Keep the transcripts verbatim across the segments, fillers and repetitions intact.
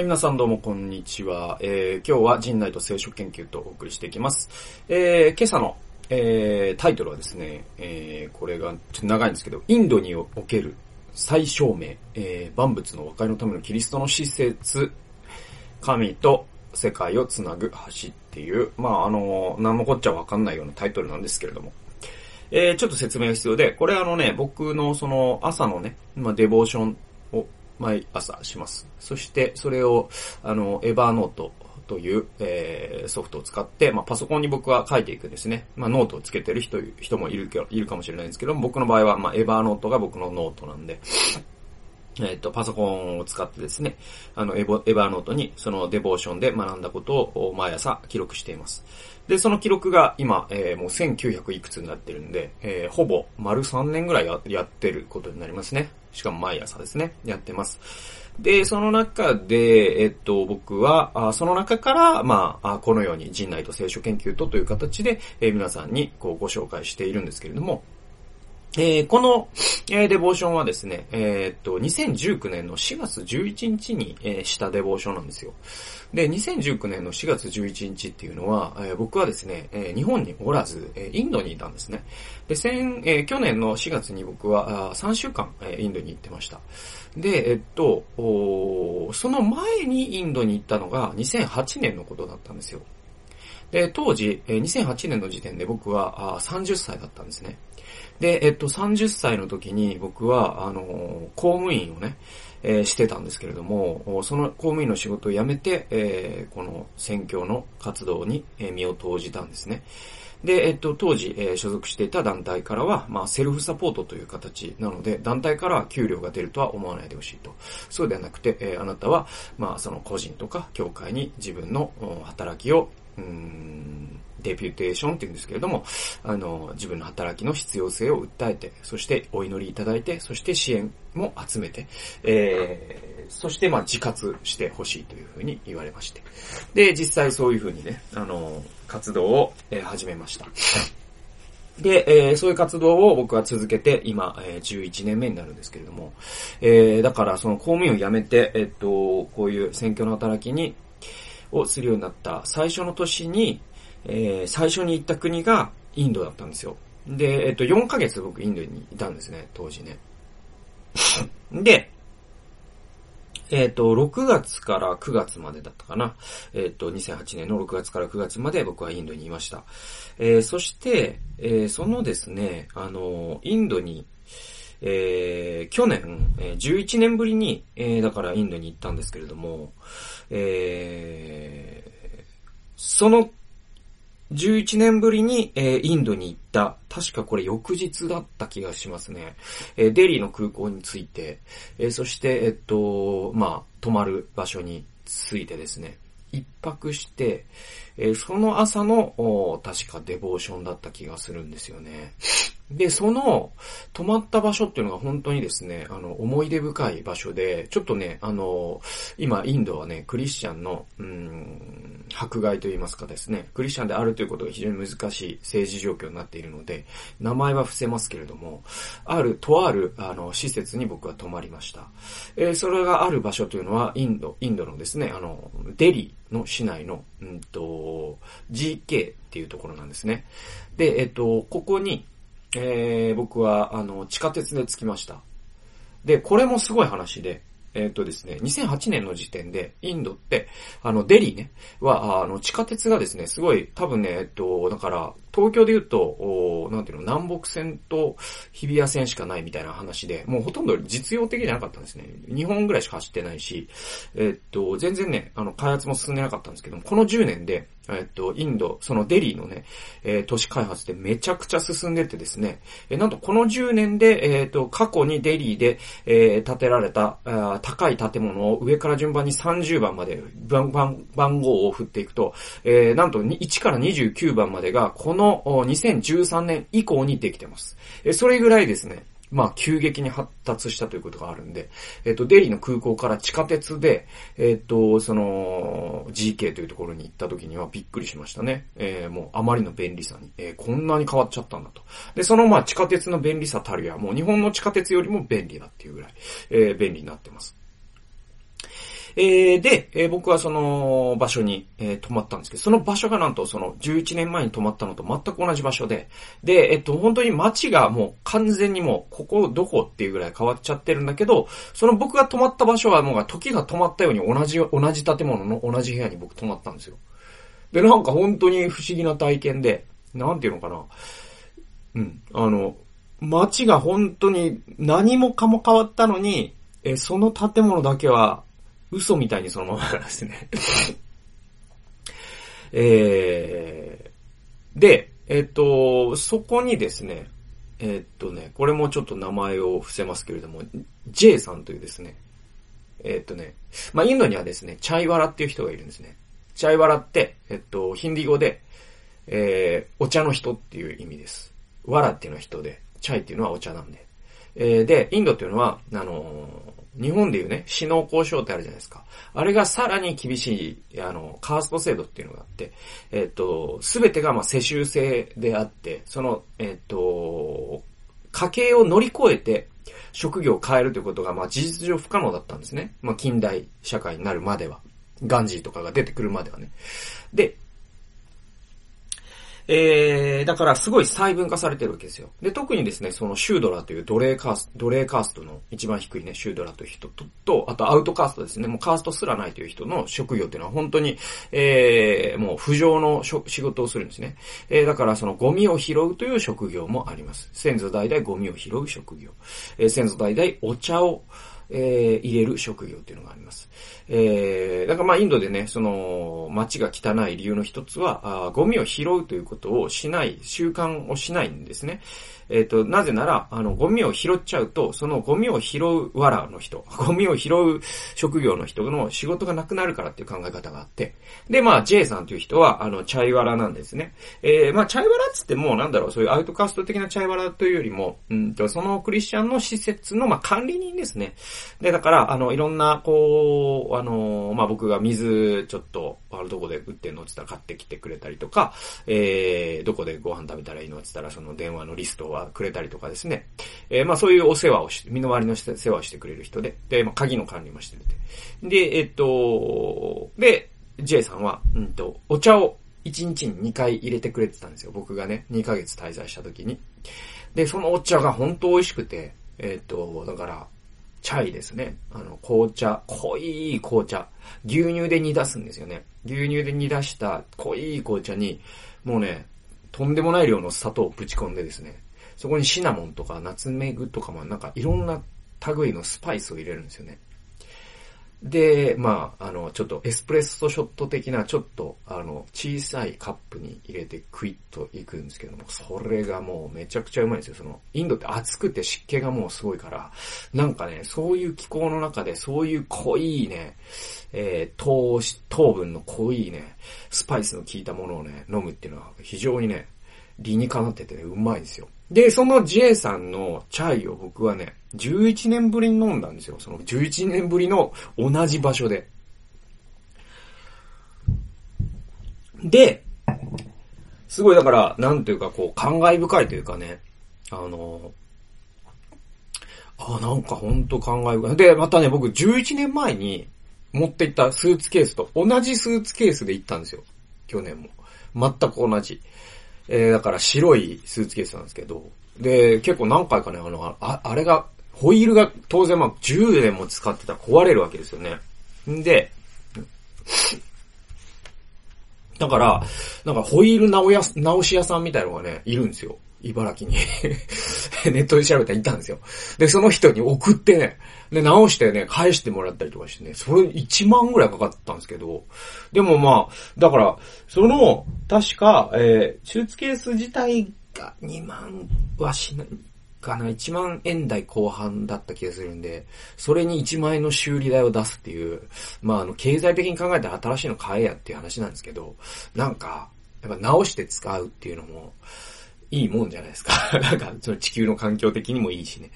はい、皆さんどうもこんにちは。えー、今日は人内と聖書研究とお送りしていきます。えー、今朝の、えー、タイトルはですね、えー、これがちょっと長いんですけど、インドにおける再証明、えー、万物の和解のためのキリストの施設、神と世界をつなぐ橋っていう、まあ、あの、何もこっちゃわかんないようなタイトルなんですけれども、えー、ちょっと説明が必要で、これあのね、僕のその朝のね、まあ、デボーションを毎朝します。そして、それを、あの、エヴァーノートという、えー、ソフトを使って、まあ、パソコンに僕は書いていくんですね。まあ、ノートをつけてる人、人もいる、いるかもしれないんですけど、僕の場合は、まあ、エヴァーノートが僕のノートなんで、えっと、パソコンを使ってですね、あの、エヴァーノートに、そのデボーションで学んだことを毎朝記録しています。で、その記録が今、えー、もうせんきゅうひゃくいくつになってるんで、えー、ほぼ丸さんねんぐらい や, やってることになりますね。しかも毎朝ですね、やってます。で、その中で、えっと、僕は、あその中から、まあ、このように人内と聖書研究とという形で、えー、皆さんにこうご紹介しているんですけれども、えー、この、えー、デボーションはですね、えー、っと、にせんじゅうきゅうねんのしがつじゅういちにちに、えー、したデボーションなんですよ。で、にせんじゅうきゅうねんのしがつじゅういちにちっていうのは、えー、僕はですね、えー、日本におらず、えー、インドにいたんですね。で、先、えー、去年のしがつに僕はさんしゅうかん、えー、インドに行ってました。で、えー、っと、その前にインドに行ったのがにせんはちねんのことだったんですよ。で、当時、にせんはちねんの時点で僕はさんじゅっさいだったんですね。で、えっと、さんじゅっさいの時に僕は、あの、公務員をね、えー、してたんですけれども、その公務員の仕事を辞めて、えー、この宣教の活動に身を投じたんですね。で、えっと、当時、えー、所属していた団体からは、まあ、セルフサポートという形なので、団体から給料が出るとは思わないでほしいと。そうではなくて、えー、あなたは、まあ、その個人とか、教会に自分の働きを、うーんデピュテーションって言うんですけれども、あの、自分の働きの必要性を訴えて、そしてお祈りいただいて、そして支援も集めて、えー、そしてまあ自活してほしいというふうに言われまして。で、実際そういうふうにね、あの、活動を始めました。で、えー、そういう活動を僕は続けて、今、えー、じゅういちねんめになるんですけれども、えー、だからその公務員を辞めて、えっと、こういう選挙の働きに、をするようになった最初の年に、えー、最初に行った国がインドだったんですよ。で、えっと、よんかげつ僕インドにいたんですね、当時ね。で、えっと、ろくがつからくがつまでだったかな。えっと、にせんはちねんのろくがつからくがつまで僕はインドにいました。えー、そして、えー、そのですね、あの、インドに、えー、去年、えー、じゅういちねんぶりに、えー、だからインドに行ったんですけれども、えー、そのじゅういちねんぶりに、えー、インドに行った、確かこれ翌日だった気がしますね。えー、デリーの空港に着いて、えー、そして、えっと、まあ、泊まる場所に着いてですね、一泊して、えー、その朝の、確かデボーションだった気がするんですよね。で、その、泊まった場所っていうのが本当にですね、あの、思い出深い場所で、ちょっとね、あの、今、インドはね、クリスチャンの、うーん、迫害といいますかですね、クリスチャンであるということが非常に難しい政治状況になっているので、名前は伏せますけれども、ある、とある、あの、施設に僕は泊まりました。えー、それがある場所というのは、インド、インドのですね、あの、デリーの市内の、うんと、ジーケー っていうところなんですね。で、えっと、ここに、えー、僕は、あの、地下鉄で着きました。で、これもすごい話で、えーとですね、にせんはちねんの時点で、インドって、あの、デリーね、は、あの、地下鉄がですね、すごい、多分ね、えっと、だから、東京で言うと、おなんていうの、南北線と日比谷線しかないみたいな話で、もうほとんど実用的じゃなかったんですね。にほんぐらいしか走ってないし、えっと、全然ね、あの、開発も進んでなかったんですけども、このじゅうねんで、えっと、インド、そのデリーのね、えー、都市開発でめちゃくちゃ進んでてですね、えー、なんとこのじゅうねんで、えっと、過去にデリーで、えー、建てられた、高い建物を上から順番にさんじゅうばんまで番、番、番号を振っていくと、えー、なんといちからにじゅうきゅうばんまでが、このにせんじゅうさんねん以降にできてます。えー、それぐらいですね。まあ、急激に発達したということがあるんで、えっと、デリーの空港から地下鉄で、えっと、その、ジーケー というところに行った時にはびっくりしましたね。えー、もうあまりの便利さに、えー、こんなに変わっちゃったんだと。で、そのまあ、地下鉄の便利さたるや、もう日本の地下鉄よりも便利だっていうぐらい、えー、便利になってます。えー、で、えー、僕はその場所に、えー、泊まったんですけど、その場所がなんとそのじゅういちねんまえに泊まったのと全く同じ場所で、で、えっと、本当に街がもう完全にもうここどこっていうぐらい変わっちゃってるんだけど、その僕が泊まった場所はもう時が止まったように同じ、同じ建物の同じ部屋に僕泊まったんですよ。で、なんか本当に不思議な体験で、なんていうのかな、うん、あの、街が本当に何もかも変わったのに、え、その建物だけは嘘みたいにそのままですね、えー。で、えっと、そこにですね、えっとね、これもちょっと名前を伏せますけれども、J さんというですね、えっとね、まあ、インドにはですね、チャイワラっていう人がいるんですね。チャイワラって、えっと、ヒンディー語で、えー、お茶の人っていう意味です。ワラっていうのは人で、チャイっていうのはお茶なんで。えー、で、インドっていうのは、あのー、日本でいうね、士農工商ってあるじゃないですか。あれがさらに厳しい、あの、カースト制度っていうのがあって、えっと、すべてがまあ世襲制であって、その、えっと、家計を乗り越えて職業を変えるということがまあ事実上不可能だったんですね。まあ近代社会になるまでは。ガンジーとかが出てくるまではね。で、えー、だからすごい細分化されてるわけですよ。で、特にですね、そのシュードラという奴隷カースト、奴隷カーストの一番低いね、シュードラという人と、とあとアウトカーストですね、もうカーストすらないという人の職業っていうのは本当に、えー、もう不浄の仕事をするんですね。えー、だからそのゴミを拾うという職業もあります。先祖代々ゴミを拾う職業。えー、先祖代々お茶を、えー、入れる職業っていうのがあります。えー、だからまあインドでね、その街が汚い理由の一つは、あゴミを拾うということをしない、習慣をしないんですね。えっと、なぜなら、あの、ゴミを拾っちゃうと、そのゴミを拾うわらの人、ゴミを拾う職業の人の仕事がなくなるからっていう考え方があって。で、まあ J さんという人は、あの、チャイワラなんですね。えー、まあチャイワラっつっても、なんだろう、そういうアウトカースト的なチャイワラというよりも、うんと、そのクリスチャンの施設の、まあ管理人ですね。で、だから、あの、いろんな、こう、あの、まあ、僕が水、ちょっと、あるどこで売ってんのって言ったら買ってきてくれたりとか、えー、どこでご飯食べたらいいのって言ったら、その電話のリストはくれたりとかですね。えー、まあ、そういうお世話をし、身の回りの世話をしてくれる人で、で、まあ、鍵の管理もしてて。で、えっと、で、J さんは、うんと、お茶をいちにちににかい入れてくれてたんですよ。僕がね、にかげつ滞在した時に。で、そのお茶が本当美味しくて、えっと、だから、チャイですね。あの、紅茶、濃い紅茶。牛乳で煮出すんですよね。牛乳で煮出した濃い紅茶に、もうね、とんでもない量の砂糖をぶち込んでですね、そこにシナモンとかナツメグとかもなんかいろんな類のスパイスを入れるんですよね。で、まあ、あの、ちょっとエスプレッソショット的な、ちょっと、あの、小さいカップに入れてクイッといくんですけども、それがもうめちゃくちゃうまいんですよ。その、インドって暑くて湿気がもうすごいから、なんかね、そういう気候の中で、そういう濃いね、えー、糖、糖分の濃いね、スパイスの効いたものをね、飲むっていうのは非常にね、理にかなっててね、うまいんですよ。で、その J さんのチャイを僕はね、じゅういちねんぶりに飲んだんですよ。そのじゅういちねんぶりの同じ場所で。で、すごいだから、なんというかこう、感慨深いというかね、あの、あ、なんかほんと感慨深い。で、またね、僕じゅういちねんまえに持って行ったスーツケースと同じスーツケースで行ったんですよ。去年も。全く同じ。えー、だから白いスーツケースなんですけど、で、結構何回かね、あの、あ、あれが、ホイールが当然まあじゅうねんも使ってたら壊れるわけですよね。んで、だから、なんかホイール直や、直し屋さんみたいのがね、いるんですよ。茨城に。ネットで調べたらいたんですよ。で、その人に送ってね、で、直してね、返してもらったりとかしてね、それいちまんぐらいかかったんですけど、でもまあ、だから、その、確か、えー、スーツケース自体がにまんはしないかな、いちまんえんだいこうはんだった気がするんで、それにいちまんえんの修理代を出すっていう、まあ、あの、経済的に考えたら新しいの買えやっていう話なんですけど、なんか、やっぱ直して使うっていうのも、いいもんじゃないですか。なんか、その地球の環境的にもいいしね。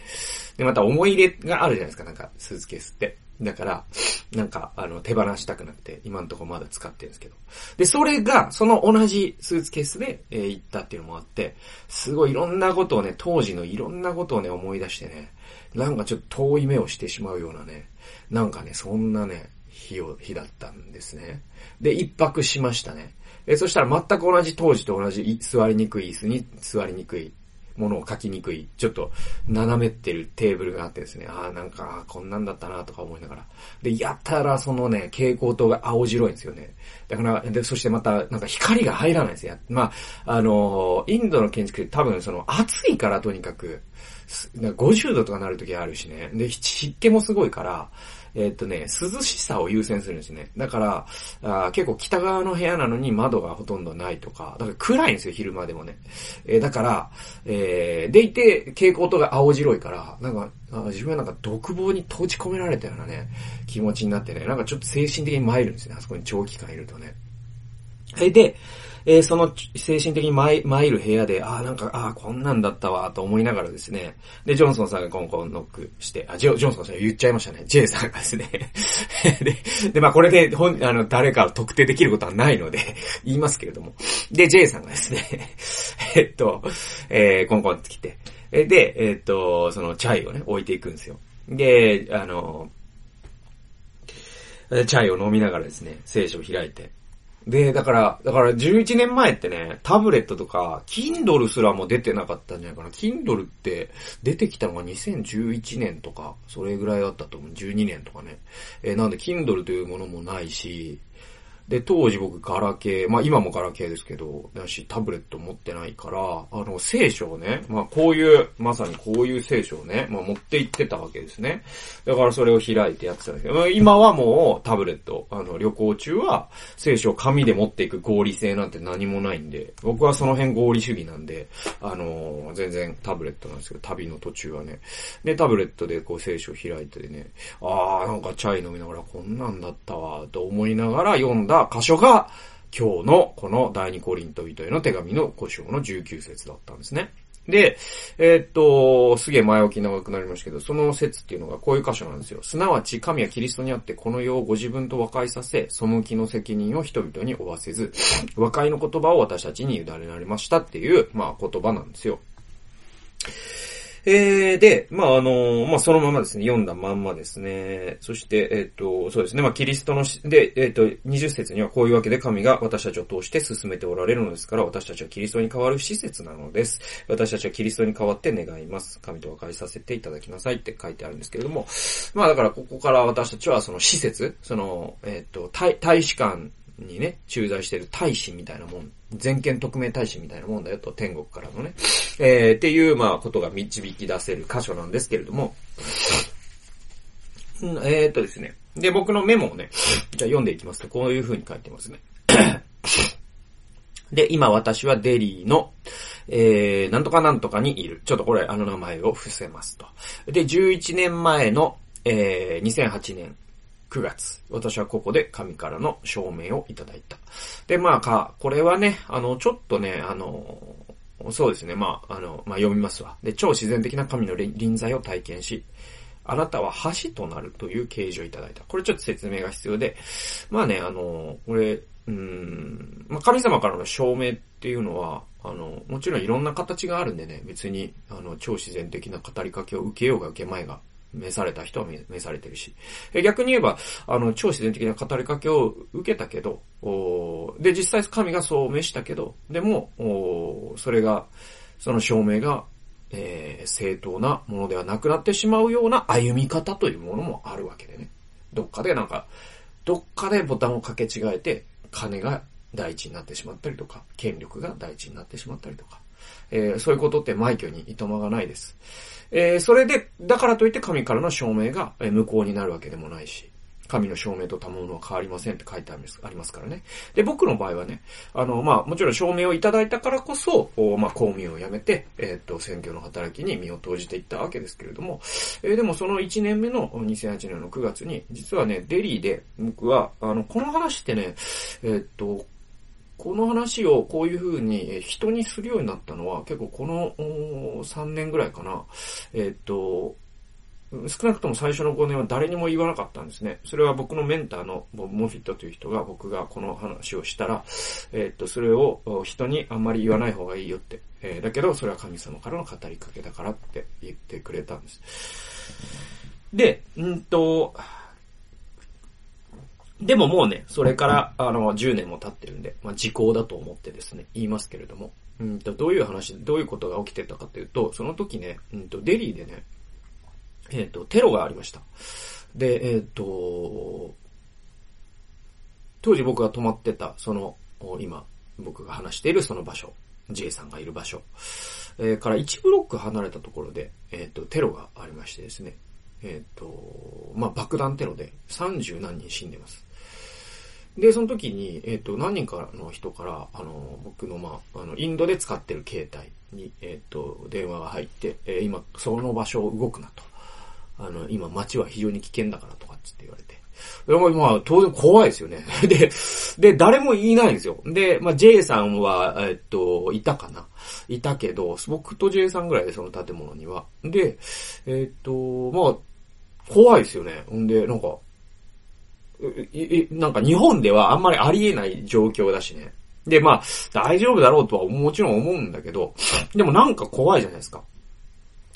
で、また思い入れがあるじゃないですか、なんか、スーツケースって。だから、なんか、あの、手放したくなくて、今のところまだ使ってるんですけど。で、それが、その同じスーツケースで、えー、行ったっていうのもあって、すごいいろんなことをね、当時のいろんなことをね、思い出してね、なんかちょっと遠い目をしてしまうようなね、なんかね、そんなね、日を、日だったんですね。で、一泊しましたね。え、そしたら全く同じ、当時と同じ、座りにくい椅子に座りにくい、ものを書きにくい、ちょっと斜めってるテーブルがあってですね、ああ、なんか、こんなんだったなとか思いながら。で、やたらそのね、蛍光灯が青白いんですよね。だから、で、そしてまた、なんか光が入らないんですよ。まあ、あのー、インドの建築で多分その暑いからとにかく、ごじゅうどとかなるときあるしね。で、湿気もすごいから、えー、っとね、涼しさを優先するんですね。だからあ、結構北側の部屋なのに窓がほとんどないとか、だから暗いんですよ、昼間でもね。えー、だから、えー、でいて、蛍光灯が青白いから、なんか、自分はなんか独房に閉じ込められたようなね、気持ちになってね、なんかちょっと精神的に参るんですね、あそこに長期間いるとね。えー、で、えー、その精神的に参る部屋で、ああ、なんか、ああ、こんなんだったわ、と思いながらですね。で、ジョンソンさんがコンコンノックして、あ、ジョ、ジョンソンさん言っちゃいましたね。ジェイさんがですね。で、で、まあこれで、本、あの、誰かを特定できることはないので、言いますけれども。で、ジェイさんがですね、えっと、えー、コンコンって来て、で、えー、っと、そのチャイをね、置いていくんですよ。で、あの、チャイを飲みながらですね、聖書を開いて、で、だから、だからじゅういちねんまえってね、タブレットとか、Kindle すらも出てなかったんじゃないかな。Kindle って出てきたのがにせんじゅういちねんとか、それぐらいだったと思う。じゅうにねんとかね。えー、なんで Kindle というものもないし、で、当時僕ガラケー、まあ今もガラケーですけど、だしタブレット持ってないから、あの、聖書をね、まあこういう、まさにこういう聖書をね、まあ持って行ってたわけですね。だからそれを開いてやってたんですけど、今はもうタブレット、あの、旅行中は聖書を紙で持っていく合理性なんて何もないんで、僕はその辺合理主義なんで、あの、全然タブレットなんですけど、旅の途中はね。で、タブレットでこう聖書を開いてね、あーなんかチャイ飲みながらこんなんだったわ、と思いながら読んだ箇所が今日のこの第二コリント人への手紙のご章のじゅうきゅうせつだったんですね。で、えー、っと、すげえ前置き長くなりましたけど、その説っていうのがこういう箇所なんですよ。すなわち神はキリストにあってこの世をご自分と和解させ、背きの責任を人々に負わせず、和解の言葉を私たちに委ねられましたっていう、まあ言葉なんですよ。えー、で、まあ、あのー、まあ、そのままですね、読んだまんまですね。そして、えっと、そうですね、まあ、キリストのし、で、えっと、にじゅっせつにはこういうわけで神が私たちを通して進めておられるのですから、私たちはキリストに代わる施設なのです。私たちはキリストに代わって願います。神と和解させていただきなさいって書いてあるんですけれども、まあ、だからここから私たちはその施設、その、えっと、大、大使館、にね、駐在している大使みたいなもん、全権特命大使みたいなもんだよと、天国からのね、えー、っていう、まあ、ことが導き出せる箇所なんですけれども、うん、えーっとですね、で、僕のメモをね、じゃあ読んでいきますと、こういう風に書いてますね。で、今私はデリーの、えー、なんとかなんとかにいる。ちょっとこれ、あの名前を伏せますと。で、じゅういちねんまえの、えー、にせんはちねん、くがつ、私はここで神からの証明をいただいた。で、まあか、これはね、あの、ちょっとね、あの、そうですね、まあ、あの、まあ、読みますわ。で、超自然的な神の臨在を体験し、あなたは橋となるという啓示をいただいた。これちょっと説明が必要で、まあね、あの、これ、うーん、まあ、神様からの証明っていうのは、あの、もちろんいろんな形があるんでね、別に、あの、超自然的な語りかけを受けようが受けまいが、召された人は召されてるし。逆に言えば、あの、超自然的な語りかけを受けたけど、で、実際神がそう召したけど、でも、それが、その証明が、えー、正当なものではなくなってしまうような歩み方というものもあるわけでね。どっかでなんか、どっかでボタンを掛け違えて、金が第一になってしまったりとか、権力が第一になってしまったりとか。えー、そういうことって枚挙にいとまがないです。えー、それで、だからといって神からの証明が無効になるわけでもないし、神の証明と賜物は変わりませんって書いてありますからね。で、僕の場合はね、あの、まあ、もちろん証明をいただいたからこそ、まあ、公務員を辞めて、えっと、選挙の働きに身を投じていったわけですけれども、えー、でもそのいちねんめのにせんはちねんのくがつに、実はね、デリーで、僕は、あの、この話ってね、えっと、この話をこういう風に人にするようになったのは結構このさんねんぐらいかな。えっと、少なくとも最初のごねんは誰にも言わなかったんですね。それは僕のメンターのボブ・モフィットという人が僕がこの話をしたら、えっと、それを人にあんまり言わない方がいいよって。えー、だけどそれは神様からの語りかけだからって言ってくれたんです。で、んーと、でももうね、それからあのじゅうねんも経ってるんで、まあ時効だと思ってですね、言いますけれども、うんとどういう話、どういうことが起きてたかというと、その時ね、うんとデリーでね、えっとテロがありました。で、えっと当時僕が泊まってたその今僕が話しているその場所、J さんがいる場所、えー、からいちブロック離れたところで、えっとテロがありましてですね。えっと、まあ、爆弾テロでさんじゅうなんにん死んでます。で、その時に、えっと、何人かの人から、あの、僕の、まあ、あの、インドで使ってる携帯に、えっと、電話が入って、えー、今、その場所を動くなと。あの、今、街は非常に危険だからとかって言われて。まあ、当然怖いですよね。で、で、誰もいないんですよ。で、まあ、J さんは、えっと、いたかな。いたけど、僕と J さんぐらいで、その建物には。で、えっと、まあ、怖いですよね。んで、なんか、え、なんか日本ではあんまりありえない状況だしね。で、まあ、大丈夫だろうとはもちろん思うんだけど、でもなんか怖いじゃないですか。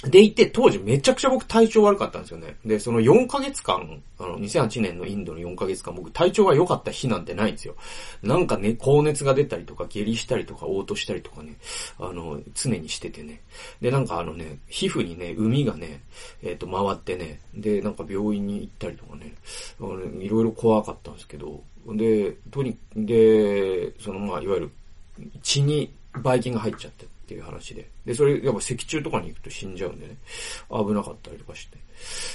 でいて、当時めちゃくちゃ僕体調悪かったんですよね。で、そのよんかげつかん、あの、にせんはちねんのインドのよんかげつかん、僕体調が良かった日なんてないんですよ。なんかね、高熱が出たりとか、下痢したりとか、嘔吐したりとかね、あの、常にしててね。で、なんかあのね、皮膚にね、膿がね、えっと、回ってね、で、なんか病院に行ったりとかね、あのいろいろ怖かったんですけど、で、とに、で、その、まあ、いわゆる、血に、ばい菌が入っちゃってっていう話で。で、それ、やっぱ脊柱とかに行くと死んじゃうんでね。危なかったりとかし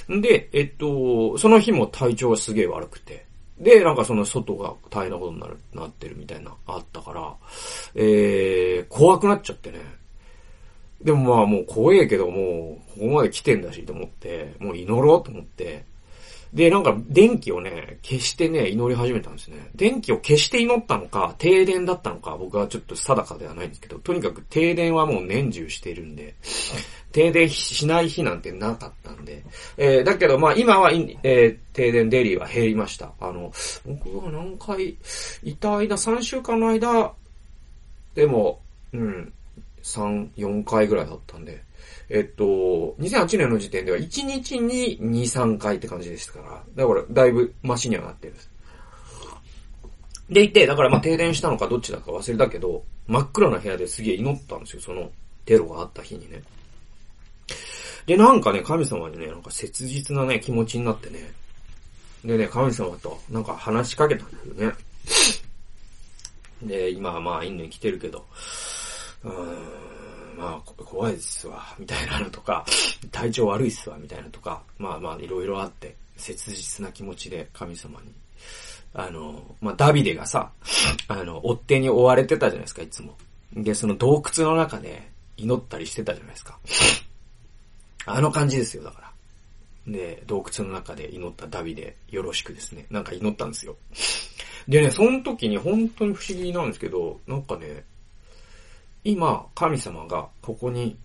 て。で、えっと、その日も体調がすげえ悪くて。で、なんかその外が大変なことになる、なってるみたいな、あったから、えー、怖くなっちゃってね。でもまあもう怖えけど、もう、ここまで来てんだしと思って、もう祈ろうと思って。で、なんか電気をね、消してね、祈り始めたんですね。電気を消して祈ったのか、停電だったのか、僕はちょっと定かではないんですけど、とにかく停電はもう年中しているんで、停電しない日なんてなかったんで。えー、だけどまあ今は、えー、停電デリーは減りました。あの、僕が何回いた間、さんしゅうかんの間、でも、うん、さん、よんかいぐらいだったんで、えっと、にせんはちねんの時点ではいちにちにに、さんかいって感じでしたから、だからだいぶマシにはなってるんです。でいて、だからまあ停電したのかどっちだか忘れたけど、真っ暗な部屋ですげえ祈ったんですよ、そのテロがあった日にね。で、なんかね、神様にね、なんか切実なね、気持ちになってね、でね、神様となんか話しかけたんだよね。で、今はまあインドに来てるけど、うーん、まあ、怖いっすわ、みたいなのとか、体調悪いっすわ、みたいなのとか、まあまあ、いろいろあって、切実な気持ちで神様に。あの、まあ、ダビデがさ、あの、追っ手に追われてたじゃないですか、いつも。で、その洞窟の中で祈ったりしてたじゃないですか。あの感じですよ、だから。で、洞窟の中で祈ったダビデ、よろしくですね。なんか祈ったんですよ。でね、その時に本当に不思議なんですけど、なんかね、今、神様がここに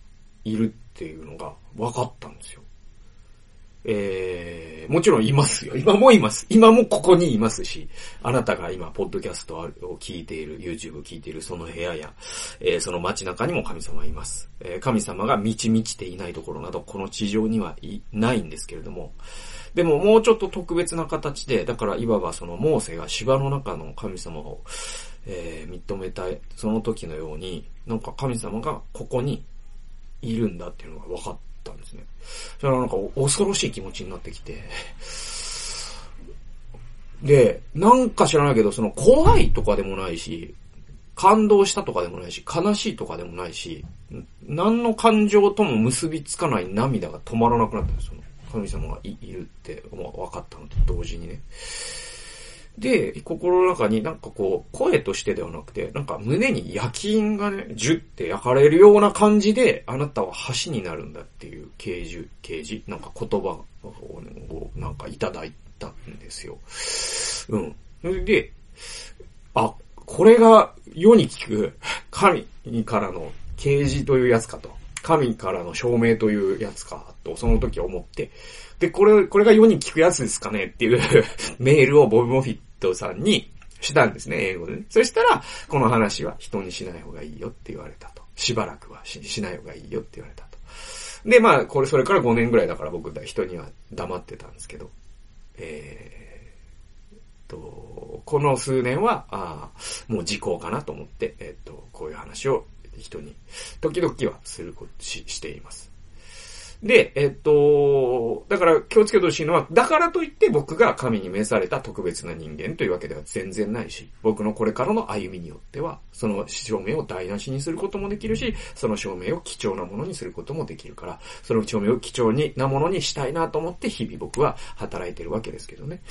いるっていうのが分かったんですよ。えー、もちろんいますよ。今もいます。今もここにいますし、あなたが今、ポッドキャストを聞いている、YouTube を聞いているその部屋や、えー、その街中にも神様います。えー、神様が満ち満ちていないところなど、この地上にはいないんですけれども、でももうちょっと特別な形で、だからいわばそのモーセが芝の中の神様を、えー、認めたい、その時のように、なんか神様がここにいるんだっていうのが分かったんですね。それはなんか恐ろしい気持ちになってきて。で、なんか知らないけど、その怖いとかでもないし、感動したとかでもないし、悲しいとかでもないし、何の感情とも結びつかない涙が止まらなくなったんですよ。神様が い, いるって分かったのと同時にね。で、心の中になんかこう、声としてではなくて、なんか胸に焼き印がね、ジュって焼かれるような感じで、あなたは橋になるんだっていう啓示、啓示、なんか言葉を、ね、なんかいただいたんですよ。うん。で、あ、これが世に聞く神からの啓示というやつかと。神からの証明というやつかと、その時思って。で、これ、これが世に聞くやつですかねっていうメールをボブ・モフィットさんにしたんですね、英語でね。そしたら、この話は人にしない方がいいよって言われたと。しばらくは し, しない方がいいよって言われたと。で、まあ、これ、それからごねんぐらいだから僕、人には黙ってたんですけど、えと、この数年は、あもう時効かなと思って、えっと、こういう話を人に、時々はすることし、しています。で、えっと、だから気をつけてほしいのは、だからといって僕が神に召された特別な人間というわけでは全然ないし、僕のこれからの歩みによっては、その証明を台無しにすることもできるし、その証明を貴重なものにすることもできるから、その証明を貴重なものにしたいなと思って日々僕は働いてるわけですけどね。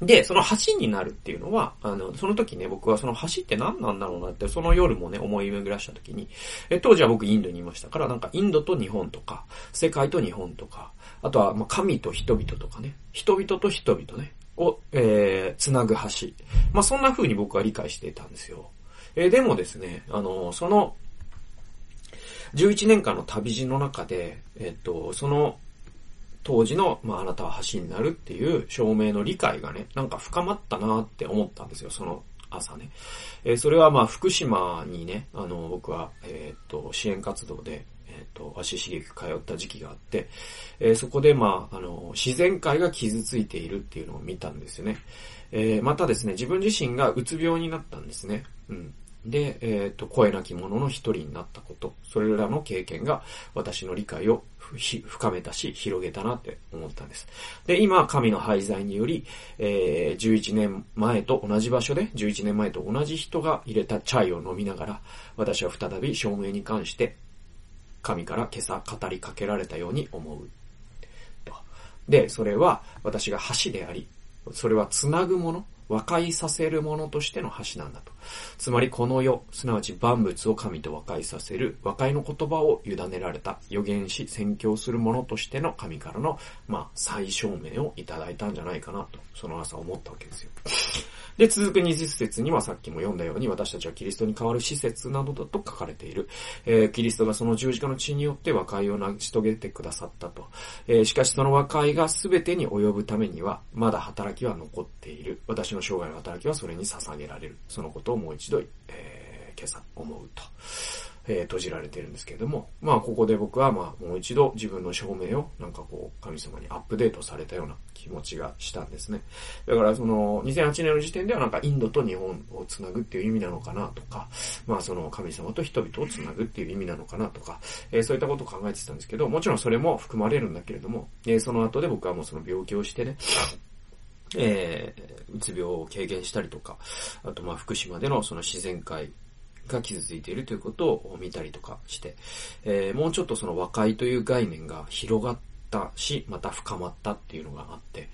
で、その橋になるっていうのは、あの、その時ね、僕はその橋って何なんだろうなって、その夜もね、思い巡らした時に、え、当時は僕インドにいましたから、なんかインドと日本とか、世界と日本とか、あとは、ま、神と人々とかね、人々と人々ね、を、えー、つなぐ橋。まあ、そんな風に僕は理解していたんですよ。えー、でもですね、あの、その、じゅういちねんかんの旅路の中で、えーっと、その、当時の、まあ、あなたは橋になるっていう証明の理解がね、なんか深まったなって思ったんですよ、その朝ね。えー、それはまあ、福島にね、あの、僕は、えー、っと、支援活動で、えー、っと、足しげく通った時期があって、えー、そこでまあ、あの、自然界が傷ついているっていうのを見たんですよね。えー、またですね、自分自身がうつ病になったんですね。うん。で、えー、っと、声なき者の一人になったこと、それらの経験が私の理解を深めたし、広げたなって思ったんです。で、今、神の配在により、えー、じゅういちねんまえと同じ場所で、じゅういちねんまえと同じ人が入れたチャイを飲みながら、私は再び証明に関して、神から今朝語りかけられたように思う。と。で、それは私が橋であり、それはつなぐもの、和解させるものとしての橋なんだと。つまりこの世、すなわち万物を神と和解させる、和解の言葉を委ねられた、予言し宣教するものとしての神からの、まあ、再証明をいただいたんじゃないかなと、その朝思ったわけですよ。で、続くにじゅっせつにはさっきも読んだように、私たちはキリストに代わる施設などだと書かれている。えー、キリストがその十字架の血によって和解を成し遂げてくださったと。えー、しかしその和解が全てに及ぶためには、まだ働きは残っている。私の生涯の働きはそれに捧げられる。そのことをもう一度、えー、今朝思うと、えー、閉じられているんですけれども、まあここで僕はまあもう一度自分の証明をなんかこう神様にアップデートされたような気持ちがしたんですね。だからそのにせんはちねんの時点ではなんかインドと日本をつなぐっていう意味なのかなとか、まあその神様と人々をつなぐっていう意味なのかなとか、えー、そういったことを考えてたんですけど、もちろんそれも含まれるんだけれども、えー、その後で僕はもうその病気をしてね、えー、うつ病を軽減したりとか、あとまあ福島でのその自然界が傷ついているということを見たりとかして、えー、もうちょっとその和解という概念が広がったし、また深まったっていうのがあって、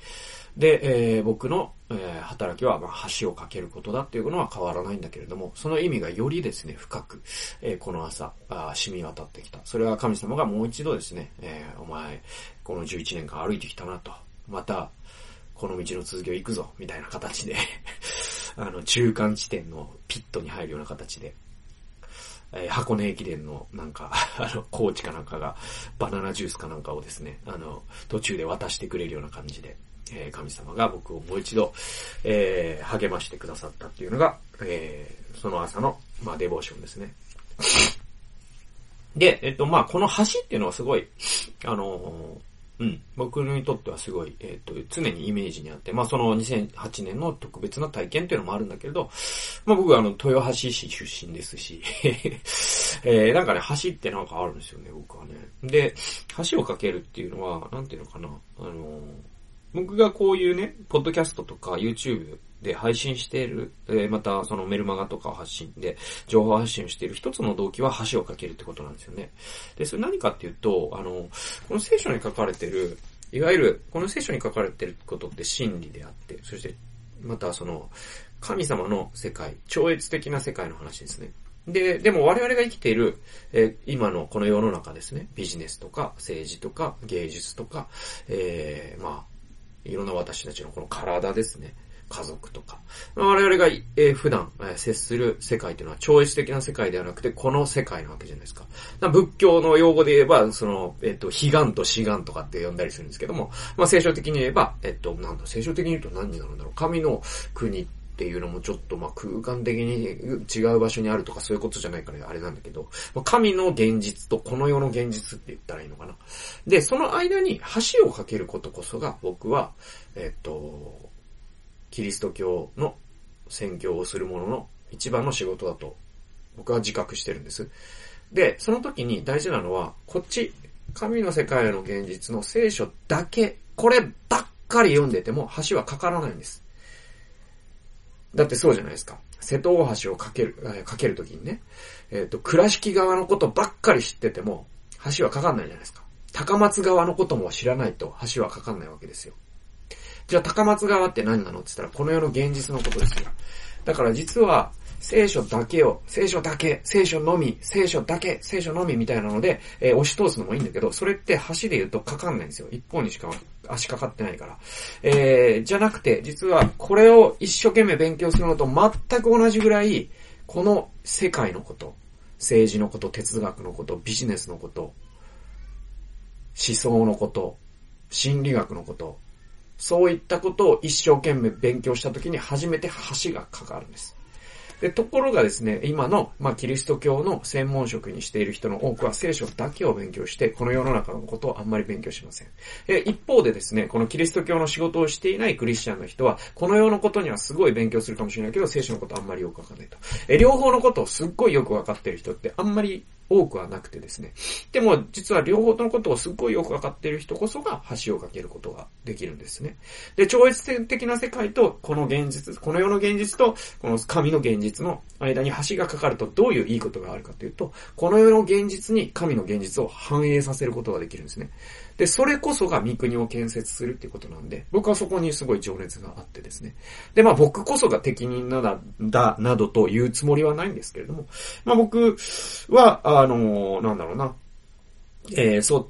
で、えー、僕の、えー、働きはまあ橋を架けることだっていうのは変わらないんだけれども、その意味がよりですね、深く、えー、この朝あ、染み渡ってきた。それは神様がもう一度ですね、えー、お前、このじゅういちねんかん歩いてきたなと、また、この道の続きを行くぞ、みたいな形で、あの、中間地点のピットに入るような形で、えー、箱根駅伝のなんか、あの、コーチかなんかが、バナナジュースかなんかをですね、あの、途中で渡してくれるような感じで、えー、神様が僕をもう一度、えー、励ましてくださったっていうのが、えー、その朝の、まあ、デボーションですね。で、えっと、まあ、この橋っていうのはすごい、あのー、うん。僕にとってはすごい、えっと、常にイメージにあって、まあ、そのにせんはちねんの特別な体験っていうのもあるんだけれど、まあ、僕はあの、豊橋市出身ですし、えー、なんかね、橋ってなんかあるんですよね、僕はね。で、橋を架けるっていうのは、なんていうのかな、あのー、僕がこういうね、ポッドキャストとか YouTube で配信している、えー、またそのメルマガとか発信で、情報発信をしている一つの動機は橋を架けるってことなんですよね。で、それ何かっていうと、あの、この聖書に書かれている、いわゆる、この聖書に書かれていることって真理であって、そして、またその、神様の世界、超越的な世界の話ですね。で、でも我々が生きている、えー、今のこの世の中ですね、ビジネスとか政治とか芸術とか、えー、まあ、いろんな私たちのこの体ですね。家族とか。我々が普段接する世界というのは超越的な世界ではなくて、この世界なわけじゃないですか。仏教の用語で言えば、その、えっと、悲願と死願とかって呼んだりするんですけども、まあ、聖書的に言えば、えっと、なんだ、聖書的に言うと何になるんだろう。神の国っていうのもちょっと、まあ、空間的に違う場所にあるとかそういうことじゃないから、ね、あれなんだけど、神の現実とこの世の現実って言ったらいいのかな。で、その間に橋を架けることこそが、僕は、えっと、キリスト教の宣教をするものの一番の仕事だと僕は自覚してるんです。で、その時に大事なのは、こっち、神の世界の現実の聖書だけ、こればっかり読んでても橋は架からないんです。だってそうじゃないですか。瀬戸大橋を架ける、架ける時にね、えっと、倉敷側のことばっかり知ってても橋は架かんないじゃないですか。高松側のことも知らないと橋は架かんないわけですよ。じゃあ高松側って何なのって言ったら、この世の現実のことですよ。だから実は、聖書だけを、聖書だけ、聖書のみ、聖書だけ、聖書のみみたいなので、えー、押し通すのもいいんだけど、それって橋で言うとかかんないんですよ。一方にしか足かかってないから。えー、じゃなくて、実はこれを一生懸命勉強するのと全く同じぐらい、この世界のこと、政治のこと、哲学のこと、ビジネスのこと、思想のこと、心理学のこと、そういったことを一生懸命勉強したときに初めて橋が架かるんです。で、ところがですね、今の、まあ、キリスト教の専門職にしている人の多くは聖書だけを勉強して、この世の中のことをあんまり勉強しません。で、一方でですね、このキリスト教の仕事をしていないクリスチャンの人は、この世のことにはすごい勉強するかもしれないけど、聖書のことあんまりよくわかんないと。え、両方のことをすっごいよくわかっている人ってあんまり多くはなくてですね。でも、実は両方のことをすっごいよくわかっている人こそが橋を架けることができるんですね。で、超越的な世界と、この現実、この世の現実と、この神の現実の間に橋が架かるとどういういいことがあるかというと、この世の現実に神の現実を反映させることができるんですね。で、それこそが御国を建設するっていうことなんで、僕はそこにすごい情熱があってですね。で、まあ僕こそが適任なだ、だ、などと言うつもりはないんですけれども、まあ僕は、あの、なんだろうな、えー、そう、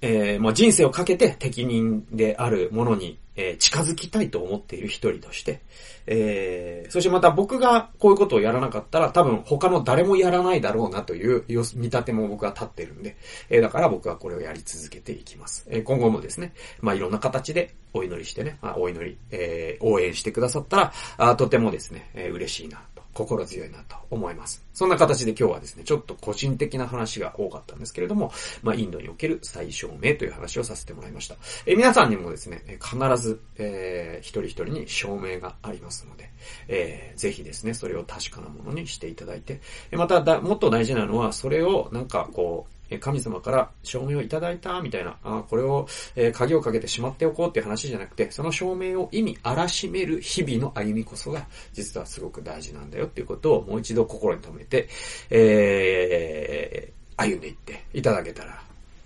えー、まあ人生をかけて適任であるものに、えー、近づきたいと思っている一人として、えー、そしてまた僕がこういうことをやらなかったら多分他の誰もやらないだろうなという見立ても僕は立ってるんで、えー、だから僕はこれをやり続けていきます。えー、今後もですね、まあいろんな形でお祈りしてね、まあ、お祈り、えー、応援してくださったら、あ、とてもですね、えー、嬉しいな。心強いなと思います。そんな形で今日はですね、ちょっと個人的な話が多かったんですけれども、まあ、インドにおける再証明という話をさせてもらいました。え、皆さんにもですね、必ず、えー、一人一人に証明がありますので、えー、ぜひですね、それを確かなものにしていただいて、まただ、もっと大事なのは、それをなんかこう、神様から証明をいただいたみたいな、あ、これを、えー、鍵をかけてしまっておこうっていう話じゃなくて、その証明を意味あらしめる日々の歩みこそが実はすごく大事なんだよっていうことをもう一度心に留めて、えー、歩んでいっていただけたら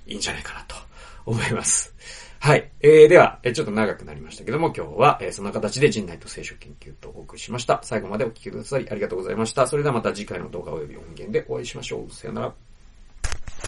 いいんじゃないかなと思います。はい、えー、では、えー、ちょっと長くなりましたけども、今日は、えー、そんな形で陣内と聖書研究とお送りしました。最後までお聞きくださりありがとうございました。それではまた次回の動画及び音源でお会いしましょう。さよなら。